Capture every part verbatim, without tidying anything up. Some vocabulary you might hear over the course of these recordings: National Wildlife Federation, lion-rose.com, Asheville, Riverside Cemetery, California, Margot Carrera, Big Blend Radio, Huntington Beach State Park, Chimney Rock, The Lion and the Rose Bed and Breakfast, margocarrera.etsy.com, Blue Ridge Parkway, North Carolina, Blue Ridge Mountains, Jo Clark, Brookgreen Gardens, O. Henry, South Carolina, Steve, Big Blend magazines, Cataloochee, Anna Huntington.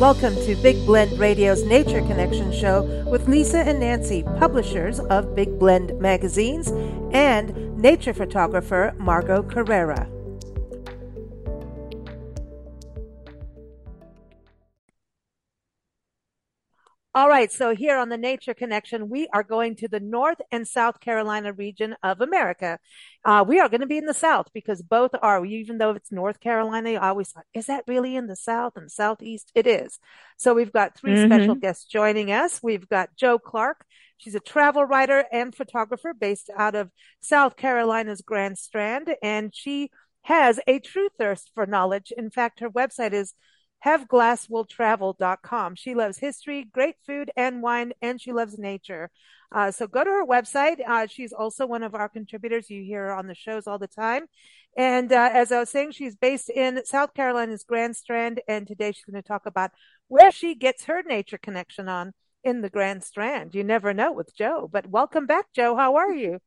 Welcome to Big Blend Radio's Nature Connection Show with Lisa and Nancy, publishers of Big Blend magazines, and nature photographer Margot Carrera. All right, so here on the Nature Connection, we are going to the North and South Carolina region of America. Uh, we are going to be in the South because both are, even though it's North Carolina, I always thought, is that really in the South and Southeast? It is. So we've got three mm-hmm. special guests joining us. We've got Jo Clark. She's a travel writer and photographer based out of South Carolina's Grand Strand, and she has a true thirst for knowledge. In fact, her website is Have Glass Will Travel dot com. She loves history, great food and wine, and she loves nature. Uh, so go to her website. Uh, she's also one of our contributors. You hear her on the shows all the time. And uh, as I was saying, she's based in South Carolina's Grand Strand. And today she's going to talk about where she gets her nature connection on in the Grand Strand. You never know with Jo. But welcome back, Jo. How are you?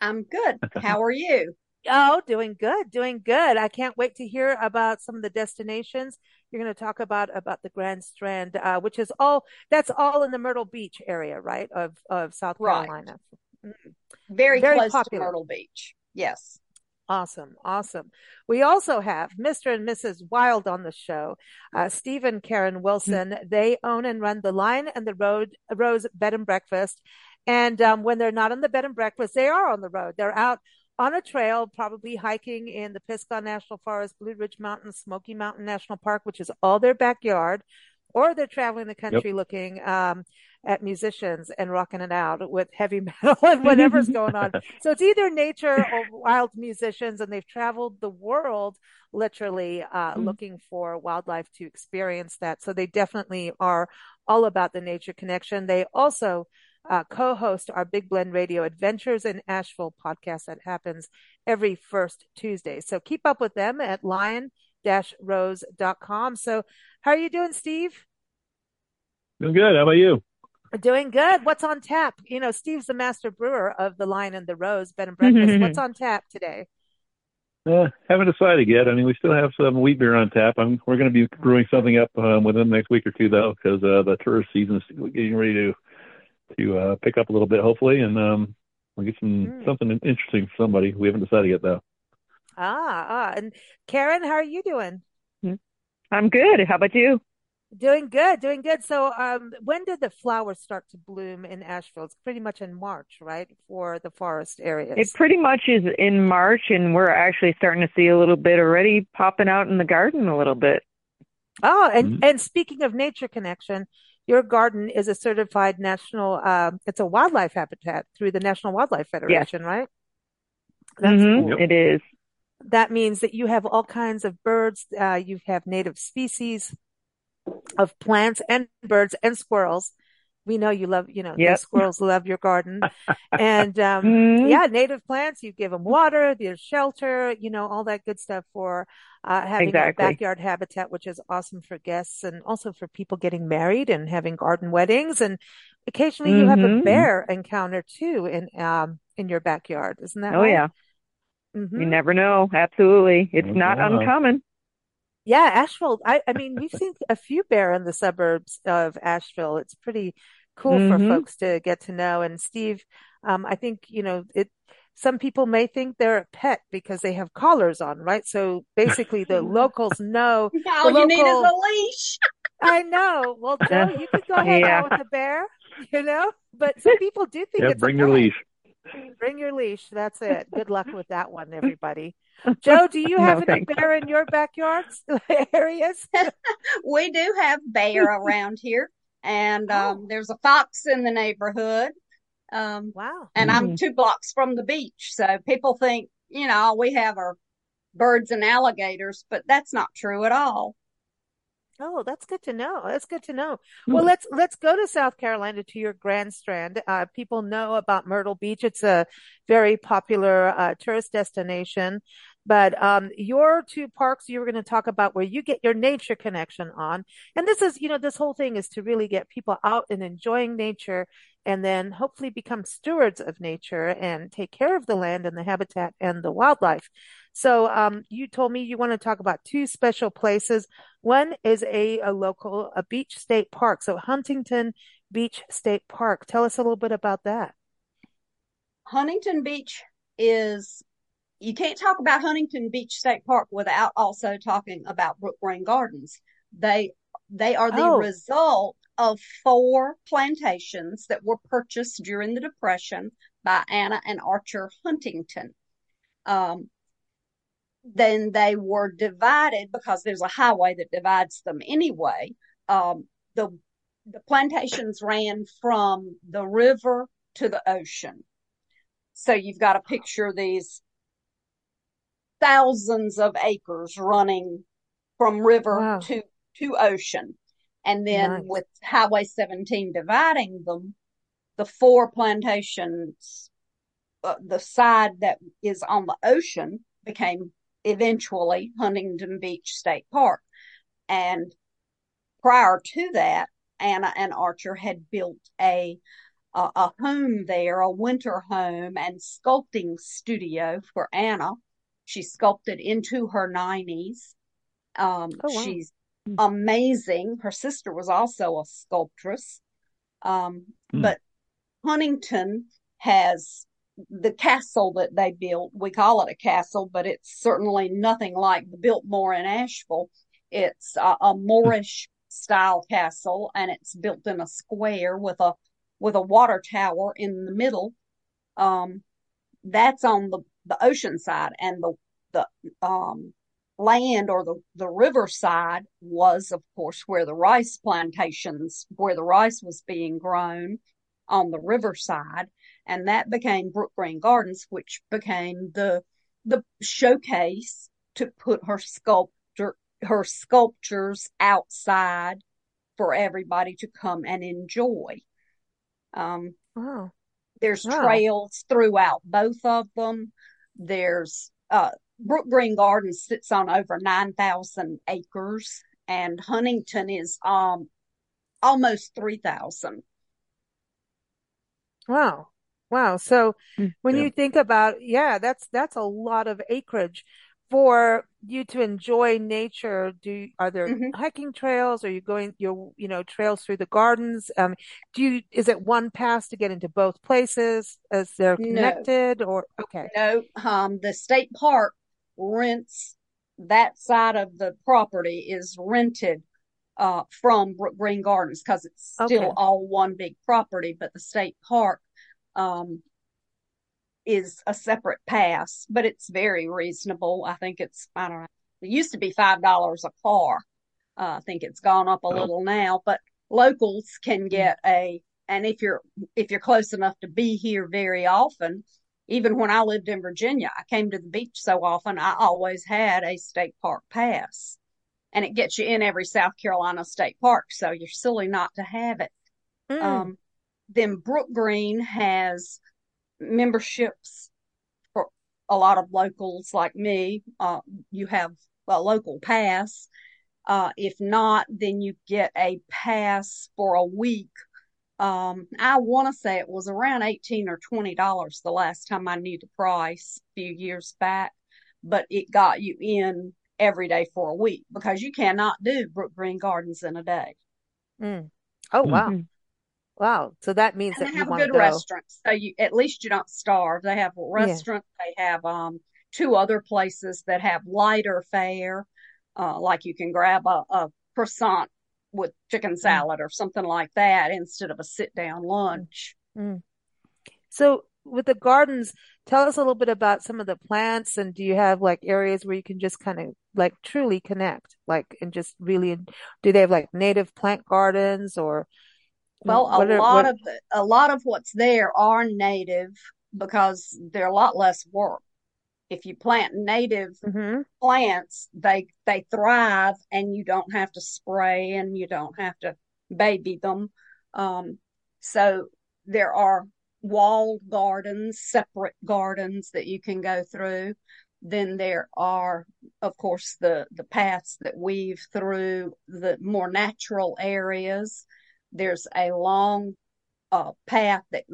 I'm good. How are you? Oh, doing good, doing good. I can't wait to hear about some of the destinations you're going to talk about, about the Grand Strand, uh, which is all, that's all in the Myrtle Beach area, right, of of South Carolina. Right. Mm-hmm. Very, Very close popular. to Myrtle Beach. Yes. Awesome, awesome. We also have Mister and Missus Wild on the show, uh, Steve and Karen Wilson. Mm-hmm. They own and run the Lion and the Road, Rose Bed and Breakfast. And um, when they're not on the bed and breakfast, they are on the road. They're out on a trail, probably hiking in the Pisgah National Forest, Blue Ridge Mountains, Smoky Mountain National Park, which is all their backyard, or they're traveling the country yep. looking um, at musicians and rocking it out with heavy metal and whatever's going on. So it's either nature or wild musicians, and they've traveled the world literally uh, mm-hmm. looking for wildlife to experience that. So they definitely are all about the nature connection. They also Uh, co-host our Big Blend Radio Adventures in Asheville podcast that happens every first Tuesday. So keep up with them at lion dash rose dot com. So how are you doing, Steve? Doing good. How about you? Doing good. What's on tap? You know, Steve's the master brewer of the Lion and the Rose Bed and Breakfast. What's on tap today? Uh, haven't decided yet. I mean, we still have some wheat beer on tap. I'm, we're going to be brewing something up um, within the next week or two, though, because uh, the tourist season's getting ready to to uh, pick up a little bit, hopefully, and um, we'll get some mm. something interesting for somebody. We haven't decided yet, though. Ah, ah, and Karen, how are you doing? I'm good. How about you? Doing good, doing good. So um, when did the flowers start to bloom in Asheville? It's pretty much in March, right, for the forest areas? It pretty much is in March, and we're actually starting to see a little bit already popping out in the garden a little bit. Oh, and, mm-hmm. and speaking of nature connection, your garden is a certified national, um, it's a wildlife habitat through the National Wildlife Federation, yes. right? That's mm-hmm. cool. It is. That means that you have all kinds of birds. Uh, you have native species of plants and birds and squirrels. We know you love, you know, yep. the squirrels love your garden. And um, mm-hmm. yeah, native plants, you give them water, there's shelter, you know, all that good stuff for uh, having exactly. a backyard habitat, which is awesome for guests and also for people getting married and having garden weddings. And occasionally mm-hmm. you have a bear encounter too in um, in your backyard. Isn't that oh, right? Oh, yeah. Mm-hmm. You never know. Absolutely. It's mm-hmm. not uncommon. Yeah, Asheville. I, I mean, we've seen a few bear in the suburbs of Asheville. It's pretty cool mm-hmm. for folks to get to know. And Steve, um, I think, you know, it. some people may think they're a pet because they have collars on, right? So basically the locals know. All the you local, need is a leash. I know. Well, Joe, you could go hang yeah. out with a bear, you know? But some people do think yeah, it's bring a your pet. leash. Bring your leash. That's it. Good luck with that one, everybody. Joe, do you have no, any bear in your backyards areas? We do have bear around here, and oh. um, there's a fox in the neighborhood. Um, wow! And mm-hmm. I'm two blocks from the beach, so people think, you know, all we have are birds and alligators, but that's not true at all. Oh, that's good to know. That's good to know. Well, let's let's go to South Carolina to your Grand Strand. Uh, people know about Myrtle Beach. It's a very popular uh, tourist destination. But um, your two parks you were going to talk about where you get your nature connection on. And this is, you know, this whole thing is to really get people out and enjoying nature and then hopefully become stewards of nature and take care of the land and the habitat and the wildlife. So um, you told me you want to talk about two special places. One is a, a local a beach state park. So Huntington Beach State Park. Tell us a little bit about that. Huntington Beach is, you can't talk about Huntington Beach State Park without also talking about Brookgreen Gardens. They they are the oh. result of four plantations that were purchased during the Depression by Anna and Archer Huntington. Um, then they were divided because there's a highway that divides them anyway. Um, the, the plantations ran from the river to the ocean. So you've got to picture these thousands of acres running from river wow. to, to ocean. And then nice. With Highway seventeen dividing them, the four plantations, uh, the side that is on the ocean became eventually Huntington Beach State Park. And prior to that, Anna and Archer had built a a, a home there, a winter home and sculpting studio for Anna. She sculpted into her nineties. Um, oh, wow. She's amazing. Her sister was also a sculptress. Um, mm. But Huntington has the castle that they built. We call it a castle, but it's certainly nothing like the Biltmore in Asheville. It's a, a Moorish style castle, and it's built in a square with a with a water tower in the middle. Um, that's on the the ocean side, and the the um, land or the, the riverside was, of course, where the rice plantations, where the rice was being grown on the riverside. And that became Brookgreen Gardens, which became the the showcase to put her sculpture, her sculptures outside for everybody to come and enjoy. Um, wow. There's wow. trails throughout both of them. There's uh, Brookgreen Gardens sits on over nine thousand acres, and Huntington is um almost three thousand. Wow. Wow. So when yeah. you think about, yeah, that's that's a lot of acreage for you to enjoy nature. Do are there mm-hmm. hiking trails? Are you going your you know trails through the gardens? Um, do you is it one pass to get into both places? Is they're connected no. or okay? No. Um, the state park rents that side of the property is rented uh, from Brookgreen Gardens because it's still okay. all one big property, but the state park um, is a separate pass, but it's very reasonable. I think it's, I don't know, it used to be five dollars a car. Uh, I think it's gone up a oh. little now, but locals can get a, and if you're, if you're close enough to be here very often, even when I lived in Virginia, I came to the beach so often, I always had a state park pass, and it gets you in every South Carolina state park. So you're silly not to have it. Mm. Um, then Brookgreen has memberships for a lot of locals like me. Uh, you have a local pass. Uh, if not, then you get a pass for a week. Um, I want to say it was around eighteen or twenty dollars the last time I knew the price a few years back, but it got you in every day for a week because you cannot do Brookgreen Gardens in a day. Mm. Oh, wow. Mm-hmm. Wow. So that means and that they have you want good to go. Restaurants. So you, at least you don't starve. They have a restaurant. Yeah. They have um, two other places that have lighter fare. Uh, like you can grab a, a croissant with chicken salad mm. or something like that instead of a sit down lunch. Mm. So with the gardens, tell us a little bit about some of the plants, and do you have like areas where you can just kind of like truly connect, like, and just really, do they have like native plant gardens or? Well, a what are, lot what... of a lot of what's there are native because they're a lot less work. If you plant native mm-hmm. plants, they they thrive, and you don't have to spray and you don't have to baby them. Um, so there are walled gardens, separate gardens that you can go through. Then there are, of course, the the paths that weave through the more natural areas. There's a long uh, path that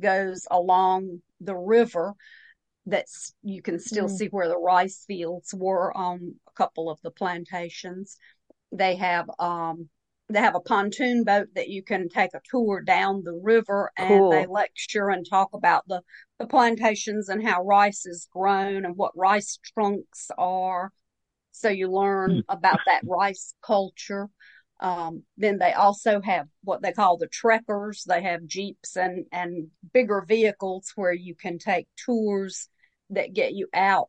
goes along the river that's, you can still mm. see where the rice fields were on a couple of the plantations. They have, um, they have a pontoon boat that you can take a tour down the river, and cool. they lecture and talk about the, the plantations and how rice is grown and what rice trunks are. So you learn about that rice culture. Um, then they also have what they call the trekkers. They have jeeps and, and bigger vehicles where you can take tours that get you out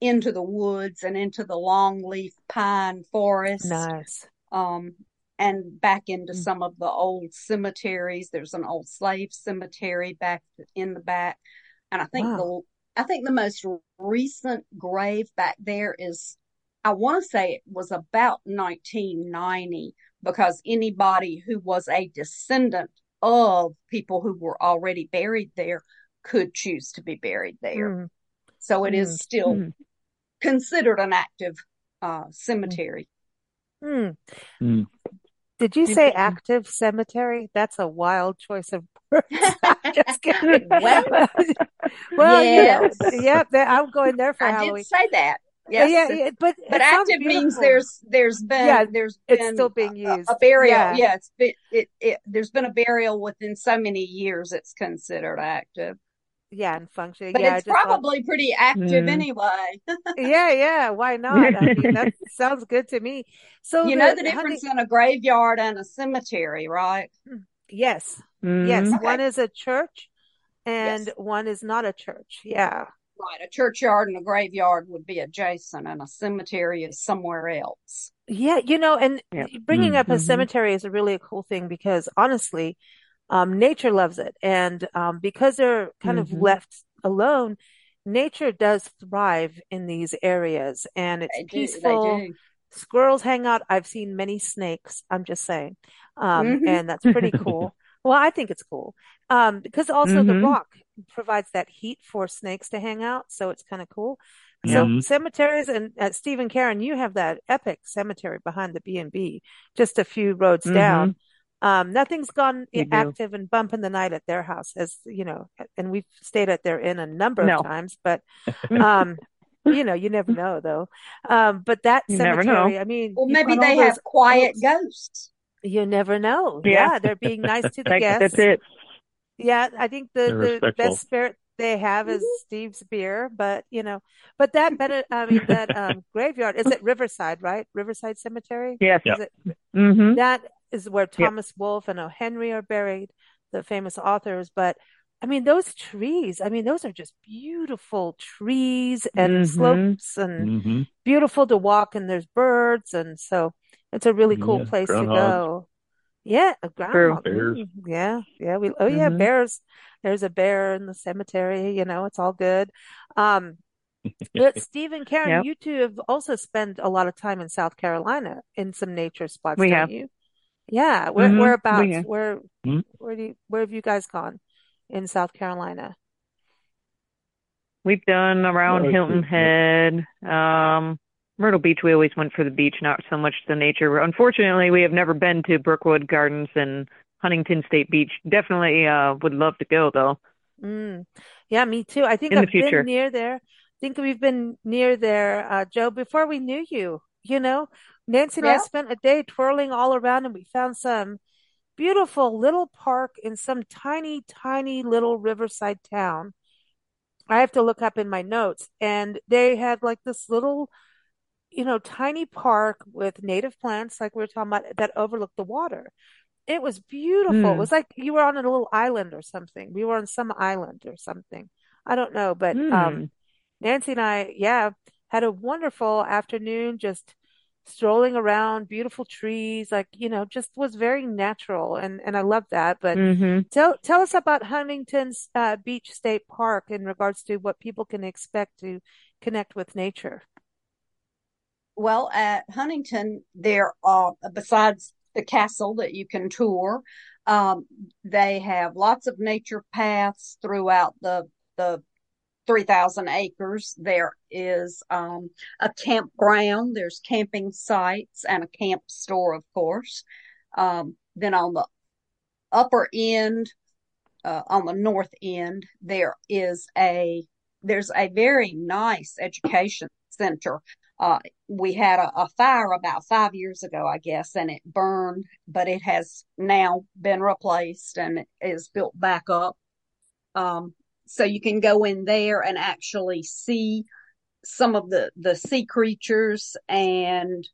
into the woods and into the longleaf pine forest. Nice. Um, and back into mm-hmm. some of the old cemeteries. There's an old slave cemetery back in the back. And I think wow. the I think the most recent grave back there is, I want to say it was about nineteen ninety, because anybody who was a descendant of people who were already buried there could choose to be buried there. Mm. So it mm. is still mm. considered an active uh, cemetery. Mm. Mm. Did you say active cemetery? That's a wild choice of words. I'm just kidding. well, well yes. you know, yeah, I'm going there for I Halloween. I did say that. Yes. Yeah, yeah, but but active means there's there's been yeah, there's been it's still being used. A, a burial. Yeah. yeah, it's been it, it there's been a burial within so many years, it's considered active. Yeah, and functioning. But yeah, it's probably thought, pretty active mm. anyway. yeah, yeah, why not? I mean, that sounds good to me. So you the, know the difference honey, in a graveyard and a cemetery, right? Yes. Mm. Yes. Okay. One is a church and yes. one is not a church. Yeah. Right, a churchyard and a graveyard would be adjacent, and a cemetery is somewhere else. Yeah, you know, and yep. bringing mm-hmm. up a cemetery is a really a cool thing, because honestly, um, nature loves it. And um, because they're kind mm-hmm. of left alone, nature does thrive in these areas, and it's they peaceful. Do, do. Squirrels hang out. I've seen many snakes, I'm just saying. Um, mm-hmm. And that's pretty cool. Well, I think it's cool um, because also mm-hmm. the rock provides that heat for snakes to hang out. So it's kind of cool. Yeah. So cemeteries and uh, Steve and Karen, you have that epic cemetery behind the B and B, just a few roads mm-hmm. down. Um, nothing's gone you active do. and bumping the night at their house, as you know, and we've stayed at their inn a number no. of times, but um, you know, you never know though. Um, but that you cemetery, I mean, well, maybe they have quiet ghosts. ghosts. You never know. Yeah. yeah, they're being nice to the guests. That's it. Yeah, I think the, the best spirit they have is Steve's beer, but you know, but that better. I mean, that um, graveyard is at Riverside, right? Riverside Cemetery. Yes. Is yep. it, mm-hmm. That is where Thomas yep. Wolfe and O. Henry are buried, the famous authors. But I mean, those trees. I mean, those are just beautiful trees and mm-hmm. slopes, and mm-hmm. beautiful to walk. And there's birds, and so. It's a really cool yeah, place groundhog. to go. Yeah, a groundhog. Bears. Yeah, yeah. We oh yeah, mm-hmm. bears. There's a bear in the cemetery. You know, it's all good. Um, but Steve and Karen, yep. you two have also spent a lot of time in South Carolina in some nature spots. We don't have. You? Yeah. Where, mm-hmm. Whereabouts? We have. Where? Mm-hmm. Where do? You, where have you guys gone in South Carolina? We've done around oh, Hilton Head. Um, Myrtle Beach, we always went for the beach, not so much the nature. Unfortunately, we have never been to Brookwood Gardens and Huntington State Beach. Definitely uh, would love to go, though. Mm. Yeah, me too. I think I've been near there. I think we've been near there, uh, Joe, before we knew you. You know, Nancy and yeah. I spent a day twirling all around, and we found some beautiful little park in some tiny, tiny little riverside town. I have to look up in my notes. And they had like this little... you know, tiny park with native plants, like we were talking about, that overlooked the water. It was beautiful. Mm. It was like you were on a little island or something. We were on some island or something. I don't know, but mm. um, Nancy and I, yeah, had a wonderful afternoon just strolling around, beautiful trees, like, you know, just was very natural. And, and I love that. But mm-hmm. tell tell us about Huntington's uh, Beach State Park in regards to what people can expect to connect with nature. Well, at Huntington, there are, besides the castle that you can tour, um, they have lots of nature paths throughout the the three thousand acres. There is um, a campground. There's camping sites and a camp store, of course. Um, then on the upper end, uh, on the north end, there is a there's a very nice education center. Uh, we had a, a fire about five years ago, I guess, and it burned, but it has now been replaced and it is built back up. Um, so you can go in there and actually see some of the, the sea creatures and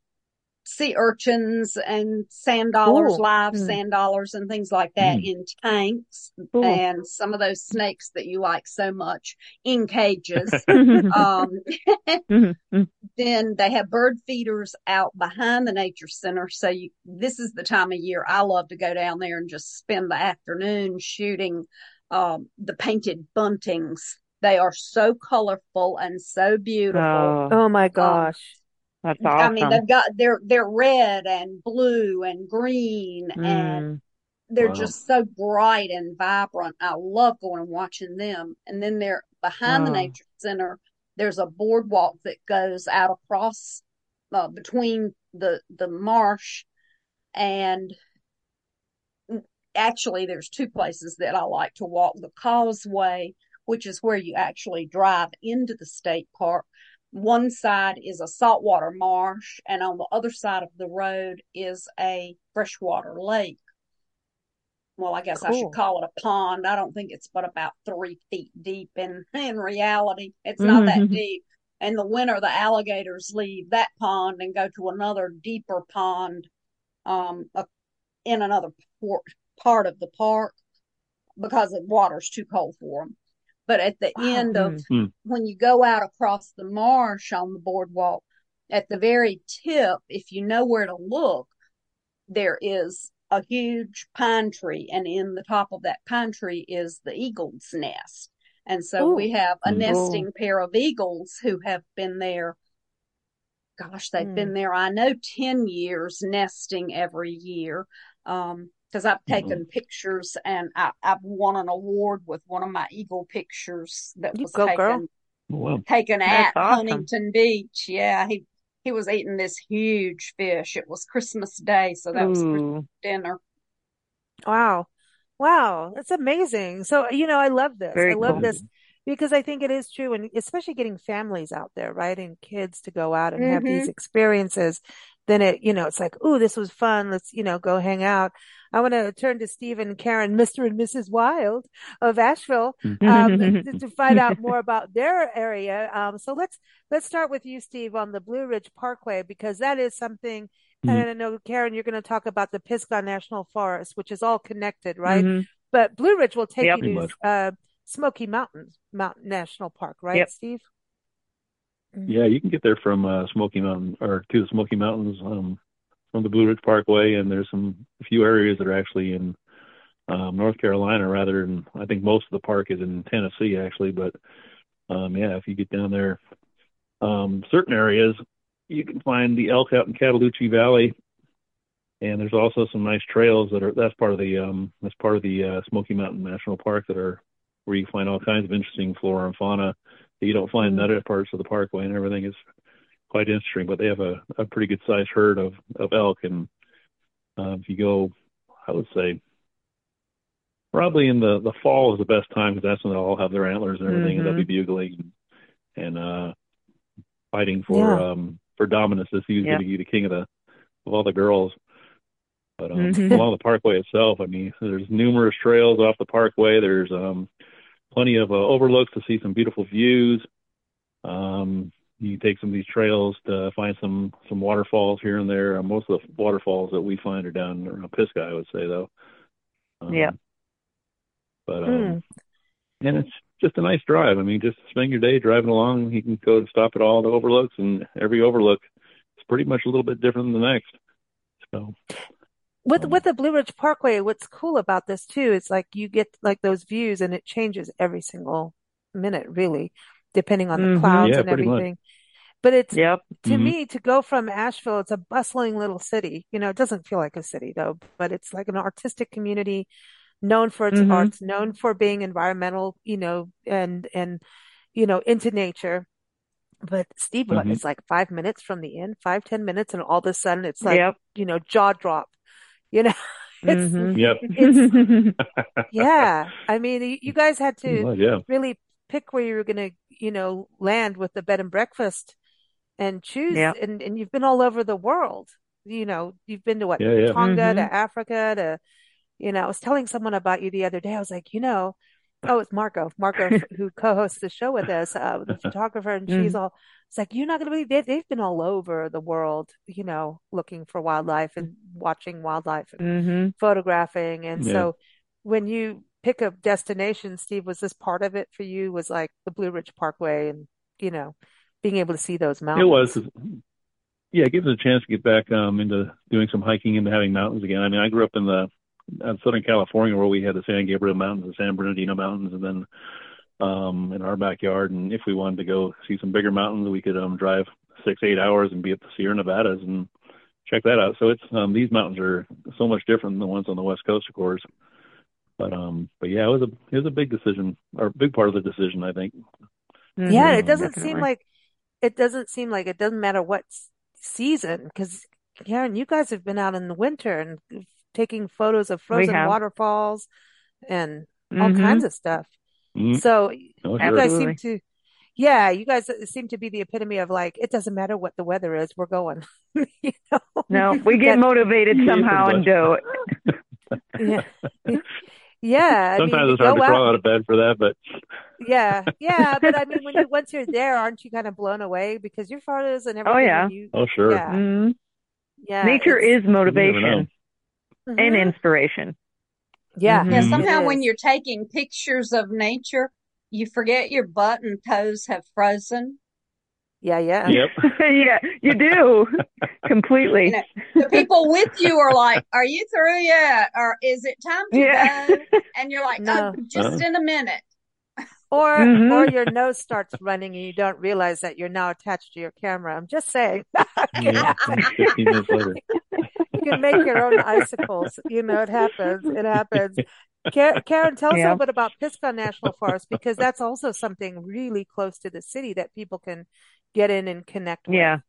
sea urchins and sand dollars, Ooh. live mm. sand dollars and things like that mm. in tanks, Ooh. and some of those snakes that you like so much in cages. um, mm-hmm. Then they have bird feeders out behind the nature center. So you, this is the time of year I love to go down there and just spend the afternoon shooting um, the painted buntings. They are so colorful and so beautiful. Oh, oh my gosh. Um, That's awesome. I mean, they've got they're they're red and blue and green, mm. and they're wow. just so bright and vibrant. I love going and watching them. And then they're behind wow. the nature center. There's a boardwalk that goes out across uh, between the the marsh, and actually, there's two places that I like to walk: the causeway, which is where you actually drive into the state park. One side is a saltwater marsh, and on the other side of the road is a freshwater lake. Well, I guess cool. I should call it a pond. I don't think it's but about three feet deep. In, in reality, it's not mm-hmm. that deep. In the winter, the alligators leave that pond and go to another deeper pond um, in another por- part of the park because the water's too cold for them. But at the end of mm-hmm. when you go out across the marsh on the boardwalk, at the very tip, if you know where to look, there is a huge pine tree. And in the top of that pine tree is the eagle's nest. And so Ooh. we have a nesting Ooh. pair of eagles who have been there. Gosh, they've mm. been there, I know, ten years nesting every year. Um Because I've taken mm-hmm. pictures and I, I've won an award with one of my eagle pictures that you was go, taken, well, taken at awesome. Huntington Beach. Yeah, he he was eating this huge fish. It was Christmas Day, so that Ooh. was Christmas dinner. Wow. Wow, that's amazing. So, you know, I love this. Very I love cool. this because I think it is true, and especially getting families out there, right, and kids to go out and mm-hmm. have these experiences. Then it, you know, it's like, ooh, this was fun. Let's, you know, go hang out. I want to turn to Steve and Karen, Mister and Missus Wild of Asheville, um, to, to find out more about their area. Um, so let's, let's start with you, Steve, on the Blue Ridge Parkway, because that is something, mm-hmm. and I know, Karen, you're going to talk about the Pisgah National Forest, which is all connected, right? Mm-hmm. But Blue Ridge will take yep, you to uh, Smoky Mountains Mountain National Park, right, yep. Steve? Yeah, you can get there from uh, Smoky Mountain or to the Smoky Mountains um, from the Blue Ridge Parkway, and there's some a few areas that are actually in um, North Carolina rather than I think most of the park is in Tennessee actually. But um, yeah, if you get down there, um, certain areas you can find the elk out in Cataloochee Valley, and there's also some nice trails that are that's part of the um, that's part of the uh, Smoky Mountain National Park that are where you find all kinds of interesting flora and fauna. You don't find in other parts of the parkway, and everything is quite interesting, but they have a, a pretty good sized herd of, of elk. And uh, if you go, I would say probably in the, the fall is the best time because that's when they all have their antlers and everything, mm-hmm. and they'll be bugling and, and uh, fighting for yeah. um, for dominance. This used yeah. to be the king of the of all the girls. But um, mm-hmm. along the parkway itself, I mean, there's numerous trails off the parkway. There's um, plenty of uh, overlooks to see some beautiful views. Um, you take some of these trails to find some, some waterfalls here and there. Uh, most of the waterfalls that we find are down around Pisgah, I would say, though. Um, yeah. But um, mm. and it's just a nice drive. I mean, just spend your day driving along. You can go and stop at all the overlooks, and every overlook is pretty much a little bit different than the next. So. With with the Blue Ridge Parkway, what's cool about this too is like you get like those views, and it changes every single minute, really, depending on the mm-hmm. clouds yeah, and everything. Much. But it's yep. to mm-hmm. me to go from Asheville, it's a bustling little city. You know, it doesn't feel like a city though, but it's like an artistic community, known for its mm-hmm. arts, known for being environmental, you know, and and you know into nature. But Steve, mm-hmm. it's like five minutes from the end, five ten minutes, and all of a sudden it's like yep. you know jaw drop. You know, it's, mm-hmm. yep. it's yeah. I mean, you guys had to well, yeah. really pick where you're going to, you know, land with the bed and breakfast and choose. Yeah. And, and you've been all over the world. You know, you've been to what, yeah, yeah. Tonga, mm-hmm. to Africa, to, you know, I was telling someone about you the other day. I was like, you know, oh, it's Margot, Margot, who co-hosts the show with us, uh, the photographer. And she's mm-hmm. all, it's like, you're not going to believe they, they've been all over the world, you know, looking for wildlife and watching wildlife and mm-hmm. photographing. And yeah. so when you pick a destination, Steve, was this part of it for you, was like the Blue Ridge Parkway and, you know, being able to see those mountains? It was. Yeah, it gives us a chance to get back um, into doing some hiking and having mountains again. I mean, I grew up in the in Southern California where we had the San Gabriel Mountains, the San Bernardino Mountains, and then um, in our backyard. And if we wanted to go see some bigger mountains, we could um, drive six, eight hours and be at the Sierra Nevadas and check that out. So it's um, these mountains are so much different than the ones on the West Coast, of course. But um, but yeah, it was a it was a big decision, or a big part of the decision, I think. Mm-hmm. Yeah, it doesn't Definitely. seem like it doesn't seem like it doesn't matter what season, because Karen, you guys have been out in the winter and taking photos of frozen waterfalls and mm-hmm. all kinds of stuff. Mm-hmm. So oh, sure. you guys seem to, yeah, you guys seem to be the epitome of like, it doesn't matter what the weather is, we're going. You know? No, we get motivated somehow and do it. Yeah. Yeah, sometimes I mean, it's hard to out. crawl out of bed for that, but yeah, yeah. But I mean, when you once you're there, aren't you kind of blown away because your photos and everything? Oh yeah, you, oh sure. Yeah, mm-hmm. yeah nature is motivation and mm-hmm. inspiration. Yeah, mm-hmm. yeah. Somehow, when you're taking pictures of nature, you forget your butt and toes have frozen. Yeah, yeah, yep. yeah. You do completely. You know, the people with you are like, "Are you through yet? Or is it time to yeah. go?" And you're like, no. "Oh, just uh-huh. in a minute." Or, mm-hmm. or your nose starts running, and you don't realize that you're now attached to your camera. I'm just saying. Yeah, fifteen minutes later. You can make your own icicles. You know, it happens. It happens. Karen, tell us yeah. a little bit about Pisgah National Forest, because that's also something really close to the city that people can get in and connect with. Yeah.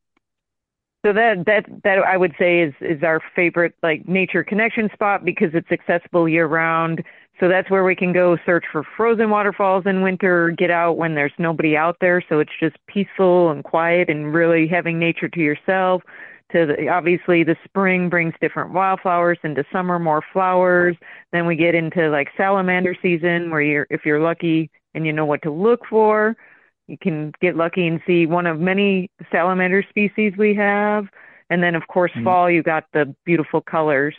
So that that that I would say is is our favorite like nature connection spot, because it's accessible year round. So that's where we can go search for frozen waterfalls in winter, get out when there's nobody out there. So it's just peaceful and quiet and really having nature to yourself. To the, obviously the spring brings different wildflowers, into summer more flowers. Then we get into like salamander season where you're, if you're lucky and you know what to look for, you can get lucky and see one of many salamander species we have. And then of course, mm. fall, you got the beautiful colors.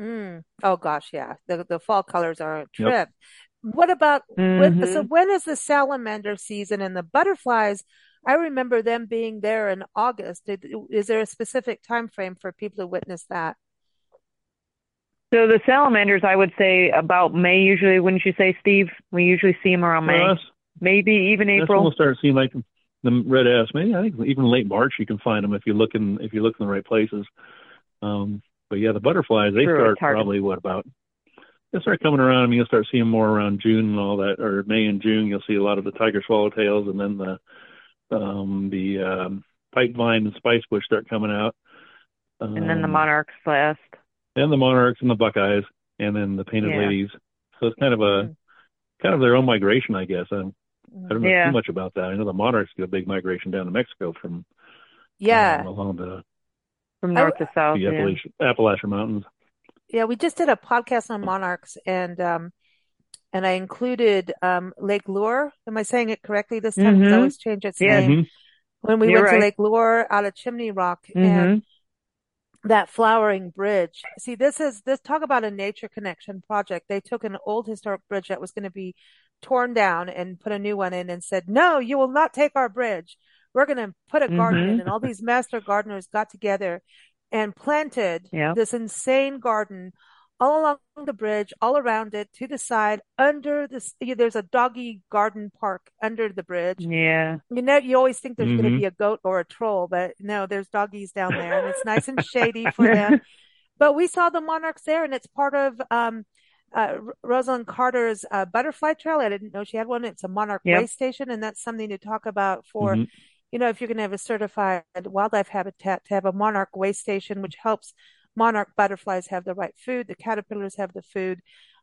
Mm. Oh gosh. Yeah. The the fall colors are a trip. Yep. What about, mm-hmm. with, so when is the salamander season and the butterflies? I remember them being there in August. Is there a specific time frame for people to witness that? So the salamanders, I would say about May usually, wouldn't you say, Steve? We usually see them around May, uh, maybe even April. That's when we'll start seeing like the red ass. Maybe I think even late March you can find them if you look in if you look in the right places. Um, but yeah, the butterflies they True, start probably what about they start coming around. I mean, you'll start seeing them more around June and all that, or May and June. You'll see a lot of the tiger swallowtails, and then the Um, the um, pipe vine and spice bush start coming out. Um, and then the monarchs last. And the monarchs and the buckeyes, and then the painted yeah. ladies. So it's kind of a kind of their own migration, I guess. I'm, I don't know yeah. too much about that. I know the monarchs do a big migration down to Mexico from yeah um, along the from north I, to south, the yeah. Appalachian, Appalachian Mountains. Yeah, we just did a podcast on monarchs, and um, and I included um, Lake Lure. Am I saying it correctly this time? Because mm-hmm. I always change its yeah. name. Mm-hmm. When we You're went right. to Lake Lure out of Chimney Rock mm-hmm. and that flowering bridge. See, this is, this talk about a nature connection project. They took an old historic bridge that was going to be torn down and put a new one in and said, no, you will not take our bridge. We're going to put a mm-hmm. garden in. And all these master gardeners got together and planted yeah. this insane garden all along the bridge, all around it, to the side, under the, you know, there's a doggy garden park under the bridge. Yeah. You know, you always think there's mm-hmm. going to be a goat or a troll, but no, there's doggies down there, and it's nice and shady for them. But we saw the monarchs there, and it's part of um, uh, Rosalind Carter's uh, butterfly trail. I didn't know she had one. It's a monarch yep. way station, and that's something to talk about for, mm-hmm. you know, if you're going to have a certified wildlife habitat, to have a monarch way station, which helps monarch butterflies have the right food. The caterpillars have the food.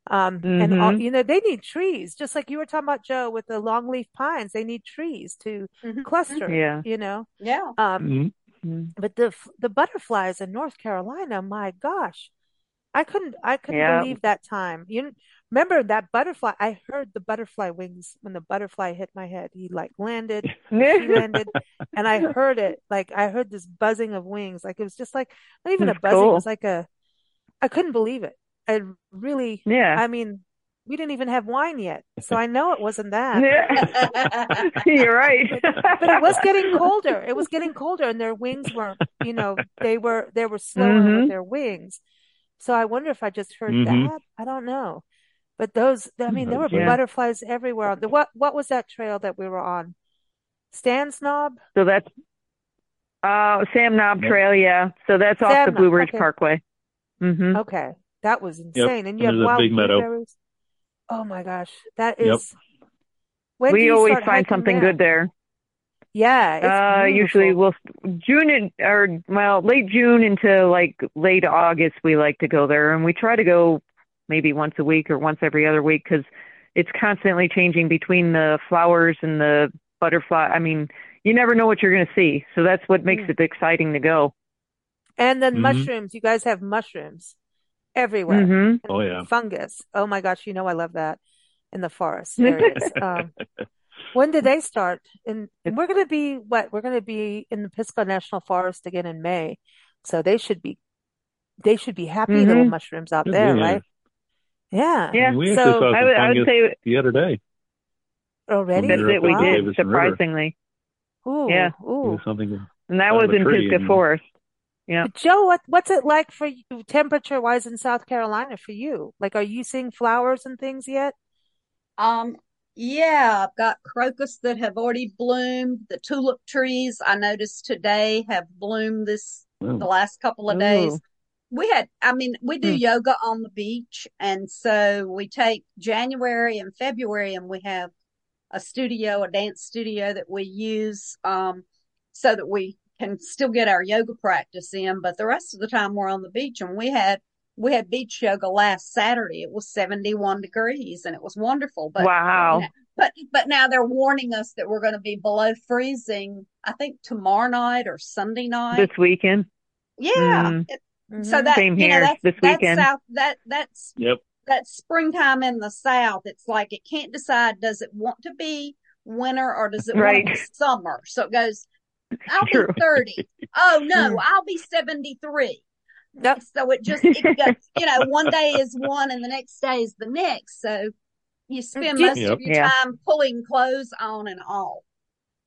Um, mm-hmm. And, all, you know, they need trees, just like you were talking about, Joe, with the longleaf pines. They need trees to mm-hmm. cluster, yeah. you know. Yeah. Um, mm-hmm. But the the butterflies in North Carolina, my gosh, I couldn't I couldn't yeah. believe that time. You remember that butterfly? I heard the butterfly wings when the butterfly hit my head. He like landed, he landed, and I heard it. Like I heard this buzzing of wings. Like it was just like not even That's a buzzing. Cool. It was like a. I couldn't believe it. I really, yeah. I mean, we didn't even have wine yet, so I know it wasn't that. Yeah. You're right. But, but it was getting colder. It was getting colder, and their wings weren't, you know, they were they were slower mm-hmm. with their wings. So I wonder if I just heard mm-hmm. that. I don't know. But those, I mean, there were yeah. butterflies everywhere. The, what what was that trail that we were on? Stan's Knob? So that's uh, Sam Knob Trail, yeah. So that's Sam off the Blue Ridge okay. Parkway. Mm-hmm. Okay. That was insane. Yep. And you have wild blueberries. Oh my gosh. That is. Yep. When we do you always start find something there? Good there. Yeah. It's uh, usually we'll, June or well, late June into like late August, we like to go there. And we try to go maybe once a week or once every other week because it's constantly changing between the flowers and the butterfly. I mean, you never know what you're going to see. So that's what makes mm. it exciting to go. And then mm-hmm. mushrooms. You guys have mushrooms everywhere. Mm-hmm. Oh yeah, fungus. Oh my gosh, you know I love that in the forest. um, when did they start? And we're going to be what? We're going to be in the Pisgah National Forest again in May, so they should be they should be happy mm-hmm. little mushrooms out there, yeah. right? Yeah, yeah. I mean, we so actually saw I, would, I would say the other day already. That's it. We wow. did surprisingly. Ooh, yeah, ooh. Something and that was in Pisgah Forest. Yeah. But Joe, what, what's it like for you temperature-wise in South Carolina for you? Like, are you seeing flowers and things yet? Um, yeah, I've got crocus that have already bloomed. The tulip trees I noticed today have bloomed this Ooh. the last couple of Ooh. days. We had, I mean, we do mm. yoga on the beach, and so we take January and February, and we have a studio, a dance studio that we use um, so that we can still get our yoga practice in, but the rest of the time we're on the beach. And we had we had beach yoga last Saturday. It was seventy-one degrees, and it was wonderful. But wow! But but now they're warning us that we're going to be below freezing. I think tomorrow night or Sunday night. This weekend. Yeah. Mm. It, mm-hmm. So that Same you here. know that's, this that's weekend. South, that that's yep. that's springtime in the South. It's like it can't decide. Does it want to be winter or does it right. want to be summer? So it goes. I'll True. be thirty. Oh no, I'll be seventy-three. Nope. So it just, it goes, you know, one day is one and the next day is the next. So you spend most yep. of your yeah. time pulling clothes on and off.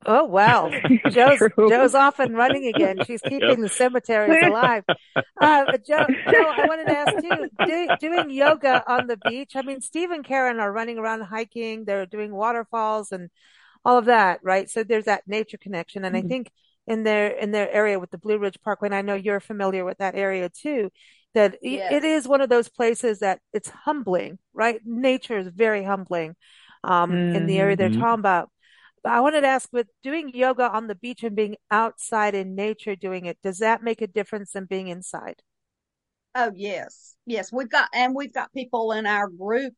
Oh wow, Joe's True. Joe's off and running again. She's keeping yep. the cemeteries alive. Uh, but Joe, Joe, I wanted to ask you, do, doing yoga on the beach. I mean, Steve and Karen are running around hiking. They're doing waterfalls and all of that, right? So there's that nature connection. And mm-hmm. I think in their in their area with the Blue Ridge Parkway, and I know you're familiar with that area too, that yes. it is one of those places that it's humbling, right? Nature is very humbling um, mm-hmm. in the area they're talking about. But I wanted to ask, with doing yoga on the beach and being outside in nature doing it, does that make a difference than being inside? Oh, yes. Yes, we've got, and we've got people in our group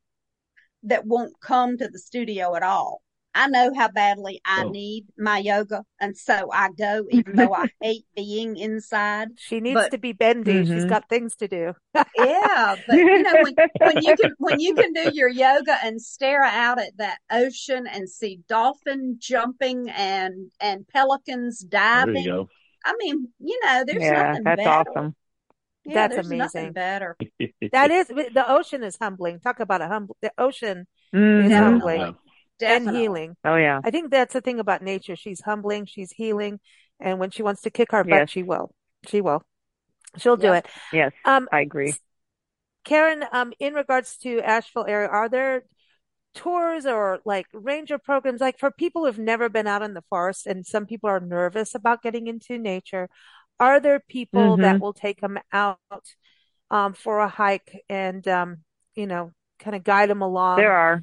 that won't come to the studio at all. I know how badly I oh. need my yoga, and so I go, even though I hate being inside. She needs but, to be bendy. Mm-hmm. She's got things to do. yeah, but you know, when, when you can when you can do your yoga and stare out at that ocean and see dolphin jumping and and pelicans diving. There you go. I mean, you know, there's yeah, nothing that's better. Awesome. Yeah, that's amazing. Nothing better. That is the ocean is humbling. Talk about a humble. The ocean mm-hmm. is humbling. Wow. Definitely. And healing. Oh yeah, I think that's the thing about nature. She's humbling, she's healing, and when she wants to kick our butt, yes. she will. She will. She'll do yes. it. Yes, um, I agree. Karen, um, in regards to Asheville area, are there tours or like ranger programs, like for people who've never been out in the forest, and some people are nervous about getting into nature? Are there people mm-hmm. that will take them out um, for a hike and um, you know, kind of guide them along? There are.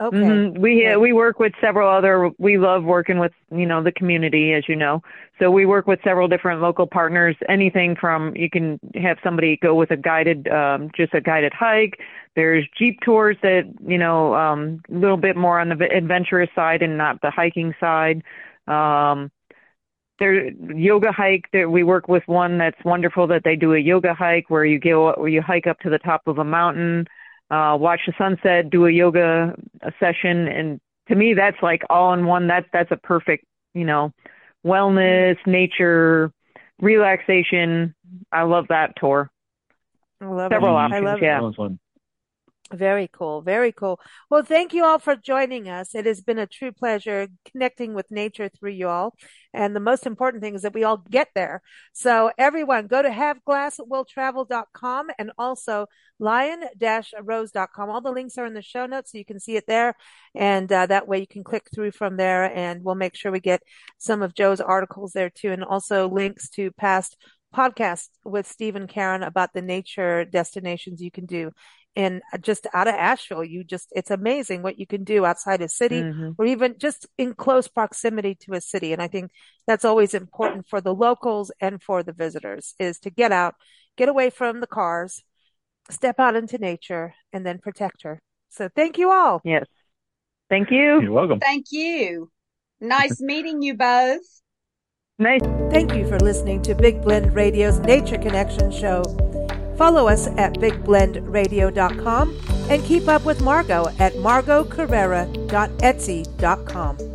Okay. Mm-hmm. We uh, we work with several other, we love working with, you know, the community, as you know. So we work with several different local partners, anything from, you can have somebody go with a guided, um, just a guided hike. There's Jeep tours that, you know, um, a little bit more on the adventurous side and not the hiking side. Um, there's yoga hike that we work with one that's wonderful that they do a yoga hike where you go, where you hike up to the top of a mountain. Uh, watch the sunset, do a yoga a session. And to me, that's like all in one. That, that's a perfect, you know, wellness, nature, relaxation. I love that tour. I love Several it. options, I love yeah. It. Very cool. Very cool. Well, thank you all for joining us. It has been a true pleasure connecting with nature through you all. And the most important thing is that we all get there. So everyone go to have glass will travel dot com and also lion dash rose dot com. All the links are in the show notes, so you can see it there. And uh, that way you can click through from there, and we'll make sure we get some of Jo's articles there too. And also links to past podcasts with Steve and Karen about the nature destinations you can do. And just out of Asheville, you just, it's amazing what you can do outside a city, mm-hmm. or even just in close proximity to a city. And I think that's always important for the locals and for the visitors, is to get out, get away from the cars, step out into nature, and then protect her. So thank you all. Yes. Thank you. You're welcome. Thank you. Nice meeting you both. Nice. Thank you for listening to Big Blend Radio's Nature Connection show. Follow us at big blend radio dot com and keep up with Margot at margo carrera dot etsy dot com.